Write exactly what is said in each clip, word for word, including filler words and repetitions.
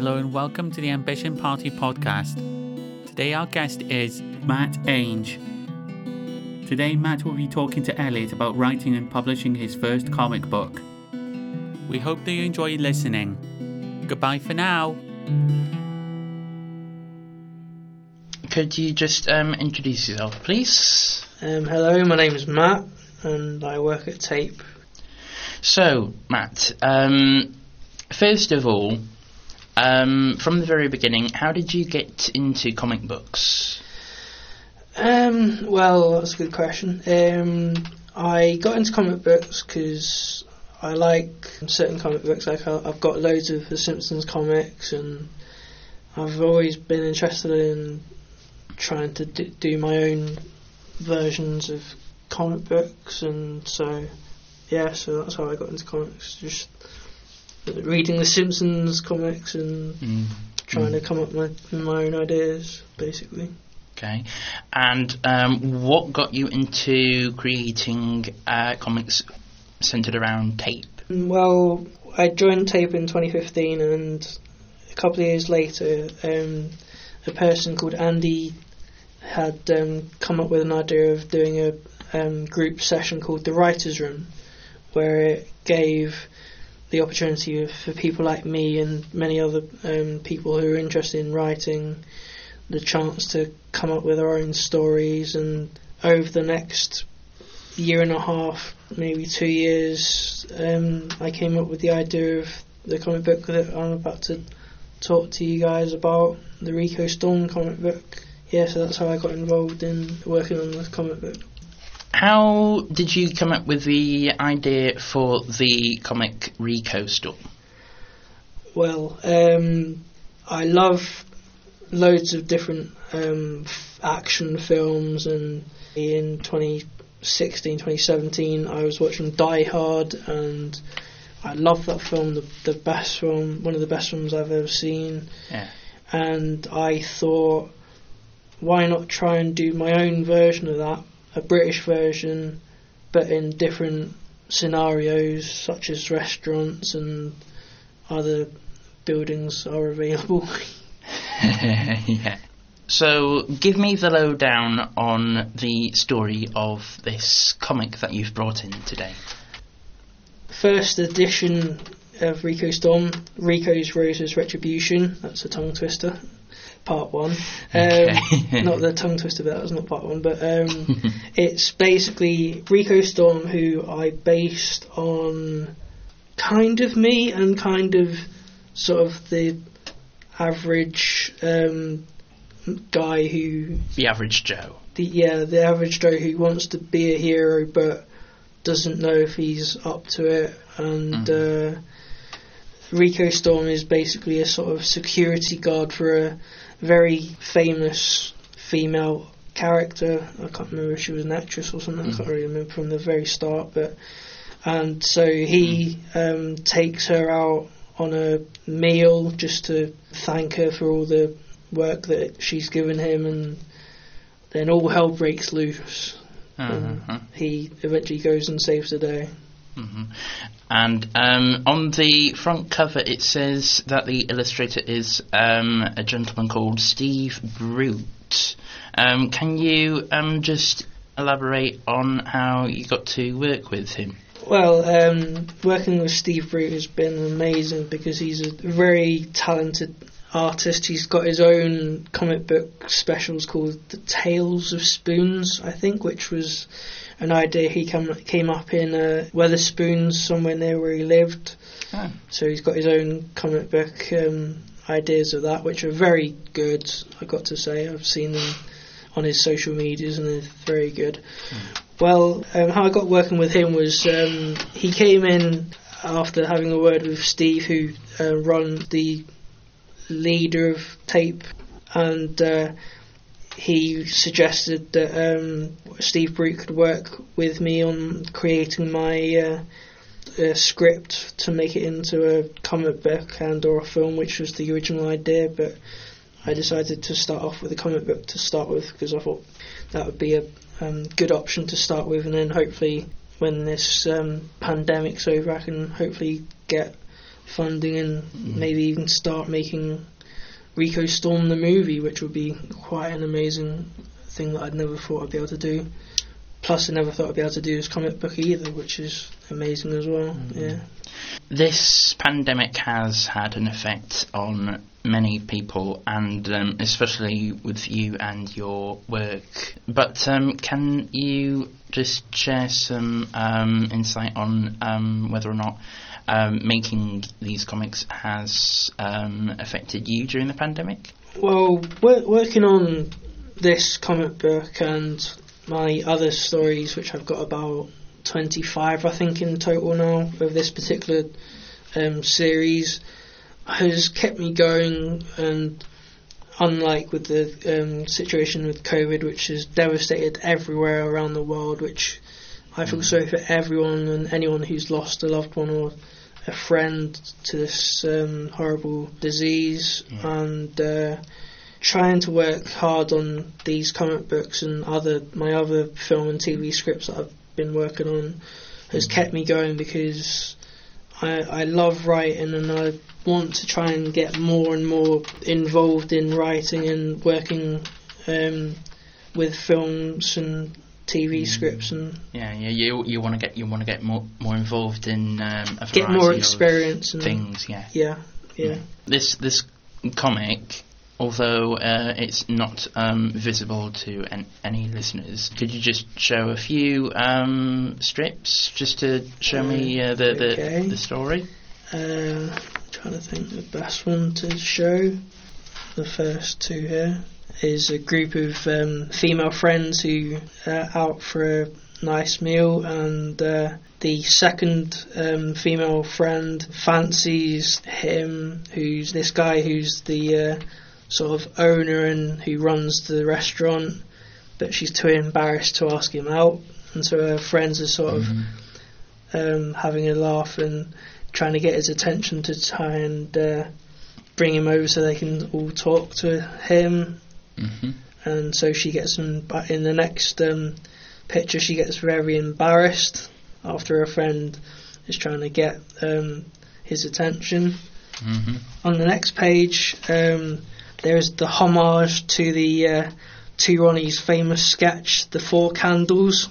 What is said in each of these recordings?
Hello and welcome to the Ambition Party podcast. Today our guest is Matt Ainge. Today Matt will be talking to Elliot about writing and publishing his first comic book. We hope that you enjoy listening. Goodbye for now. Could you just um, introduce yourself, please? Um, hello, my name is Matt and I work at Tape. So, Matt, um, first of all, Um, from the very beginning, how did you get into comic books? Um, well, that's a good question. Um, I got into comic books because I like certain comic books. Like I've got loads of The Simpsons comics, and I've always been interested in trying to do my own versions of comic books, and so yeah, so that's how I got into comics. Just reading The Simpsons comics and mm. trying mm. to come up with my, my own ideas, basically. Okay. And um, what got you into creating uh, comics centred around Tape? Well, I joined Tape in twenty fifteen, and a couple of years later, um, a person called Andy had um, come up with an idea of doing a um, group session called The Writer's Room, where it gave the opportunity for people like me and many other um, people who are interested in writing the chance to come up with our own stories. And over the next year and a half, maybe two years, um, I came up with the idea of the comic book that I'm about to talk to you guys about, the Rico Storm comic book. Yeah, so that's how I got involved in working on this comic book. How did you come up with the idea for the comic Rico Storm? Well, um, I love loads of different um, f- action films, and in twenty sixteen, twenty seventeen I was watching Die Hard, and I love that film, the, the best film, one of the best films I've ever seen. Yeah. And I thought, why not try and do my own version of that? A British version, but in different scenarios such as restaurants and other buildings are available. Yeah. So give me the lowdown on the story of this comic that you've brought in today. First edition of Rico Storm, Rico's Rose's Retribution, that's a tongue twister. Part one, um, okay. Not the tongue twister, but that was not part one. But um, it's basically Rico Storm, who I based on kind of me and kind of sort of the average um, guy who the average Joe. The, yeah, the average Joe who wants to be a hero but doesn't know if he's up to it, and. Mm. Uh, Rico Storm is basically a sort of security guard for a very famous female character. I can't remember if she was an actress or something. Mm. I can't really remember from the very start. But and so he mm. um, takes her out on a meal just to thank her for all the work that she's given him, and then all hell breaks loose. Mm-hmm. And he eventually goes and saves the day. Mm-hmm. And um, on the front cover it says that the illustrator is um, a gentleman called Steve Broot. Um, can you um, just elaborate on how you got to work with him? Well, um, working with Steve Broot has been amazing because he's a very talented artist. He's got his own comic book specials called The Tales of Spoons, I think, which was an idea he come, came up in uh, Wetherspoons, somewhere near where he lived. Oh. So he's got his own comic book um, ideas of that, which are very good, I've got to say. I've seen them on his social medias and they're very good. Mm. Well, um, how I got working with him was um, he came in after having a word with Steve, who uh, run the leader of Tape, and uh, he suggested that um, Steve Broot could work with me on creating my uh, uh, script to make it into a comic book and or a film, which was the original idea, but I decided to start off with a comic book to start with because I thought that would be a um, good option to start with, and then hopefully when this um, pandemic's over I can hopefully get funding and mm. maybe even start making Rico Storm the movie, which would be quite an amazing thing that I'd never thought I'd be able to do. Plus I never thought I'd be able to do this comic book either, which is amazing as well. Mm. Yeah. This pandemic has had an effect on many people, and um, especially with you and your work. But um, can you just share some um, insight on um, whether or not um, making these comics has um, affected you during the pandemic? Well, we're working on this comic book and my other stories, which I've got about twenty-five, I think, in total now, of this particular um, series, has kept me going. And unlike with the um, situation with COVID, which has devastated everywhere around the world, which I feel sorry for everyone and anyone who's lost a loved one or a friend to this um, horrible disease, yeah. and uh, trying to work hard on these comic books and other my other film and T V scripts that I've been working on has kept me going, because I, I love writing and I want to try and get more and more involved in writing and working um, with films and T V mm. scripts and yeah, yeah, you you want to get you want to get more more involved in um, a variety get more experience of and things, yeah, yeah, yeah. Mm. This this comic, although uh, it's not um, visible to an- any listeners, could you just show a few um, strips just to show um, me uh, the, the, okay. the story? Uh, trying to think the best one to show. The first two here is a group of um, female friends who are out for a nice meal, and uh, the second um, female friend fancies him, who's this guy who's the... Uh, sort of owner and who runs the restaurant, but she's too embarrassed to ask him out, and so her friends are sort mm-hmm. of um, having a laugh and trying to get his attention to try and uh, bring him over so they can all talk to him. Mm-hmm. And so she gets him, but in the next um, picture she gets very embarrassed after her friend is trying to get um, his attention. Mm-hmm. On the next page um there is the homage to the uh, to Ronnie's famous sketch, The Four Candles.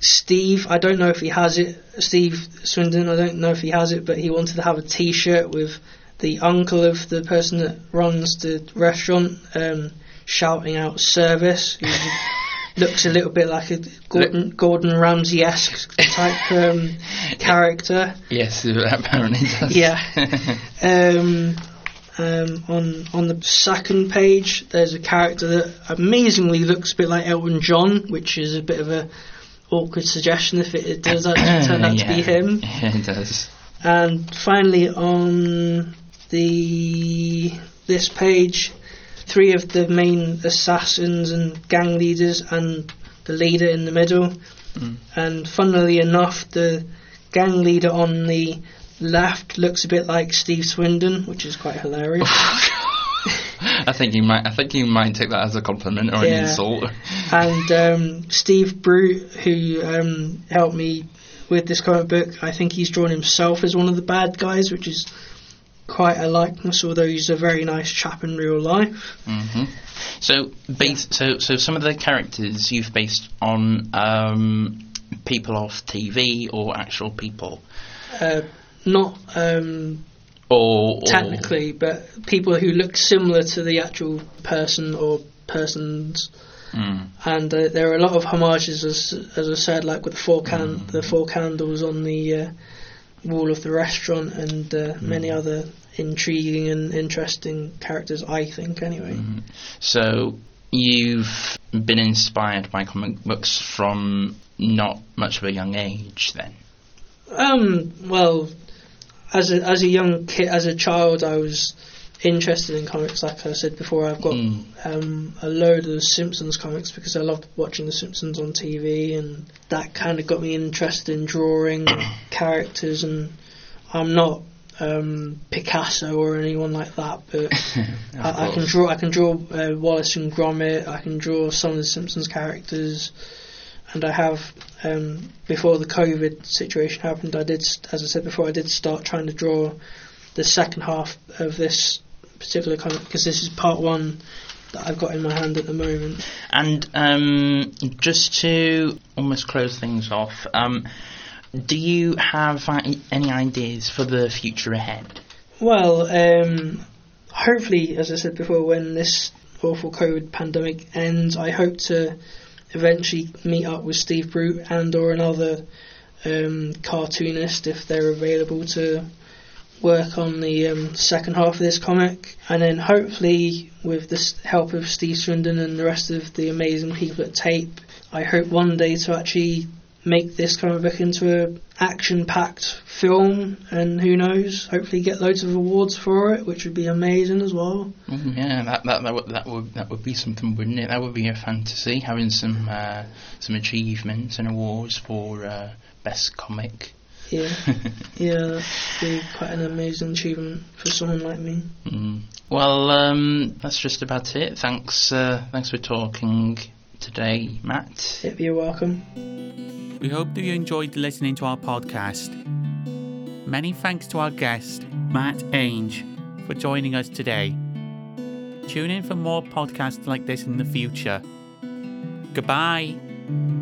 Steve, I don't know if he has it, Steve Swindon, I don't know if he has it, but he wanted to have a T-shirt with the uncle of the person that runs the restaurant um, shouting out service, who looks a little bit like a Gordon, Gordon Ramsay-esque type um, character. Yes, that apparently does. Yeah. Um... Um, on on the second page, there's a character that amazingly looks a bit like Elton John, which is a bit of a awkward suggestion if it, it does actually turn out yeah, to be him. Yeah, it does. And finally, on the this page, three of the main assassins and gang leaders, and the leader in the middle. Mm. And funnily enough, the gang leader on the left looks a bit like Steve Swindon, which is quite hilarious. I think you might. I think you might take that as a compliment or yeah. an insult. And um, Steve Broot, who um, helped me with this comic book, I think he's drawn himself as one of the bad guys, which is quite a likeness. Although he's a very nice chap in real life. Mm-hmm. So, based, so, so some of the characters you've based on um, people off T V or actual people. Uh, Not um, or, or technically, but people who look similar to the actual person or persons. Mm. And uh, there are a lot of homages, as as I said, like with the four can mm. the four candles on the uh, wall of the restaurant, and uh, mm. many other intriguing and interesting characters, I think, anyway. Mm. So you've been inspired by comic books from not much of a young age, then? Um. Well. As a as a young kid, as a child, I was interested in comics. Like I said before, I've got mm. um, a load of Simpsons comics because I loved watching The Simpsons on T V, and that kind of got me interested in drawing characters. And I'm not um, Picasso or anyone like that, but I, I can draw. I can draw uh, Wallace and Gromit. I can draw some of the Simpsons characters. And I have, um, before the COVID situation happened, I did, as I said before, I did start trying to draw the second half of this particular comic, because this is part one that I've got in my hand at the moment. And um, just to almost close things off, um, do you have any ideas for the future ahead? Well, um, hopefully, as I said before, when this awful COVID pandemic ends, I hope to eventually meet up with Steve Broot and or another um, cartoonist if they're available to work on the um, second half of this comic, and then hopefully with the help of Steve Swindon and the rest of the amazing people at Tape, I hope one day to actually make this comic book into an action-packed film, and who knows, hopefully get loads of awards for it, which would be amazing as well. Mm, yeah, that that that would, that would that would be something, wouldn't it? That would be a fantasy, having some uh, some achievements and awards for uh, best comic. Yeah, yeah, that'd be quite an amazing achievement for someone like me. Mm. Well, um, that's just about it. Thanks, uh, thanks for talking today, Matt. Yep, you're welcome. We hope that you enjoyed listening to our podcast. Many thanks to our guest, Matt Ainge, for joining us today. Tune in for more podcasts like this in the future. Goodbye.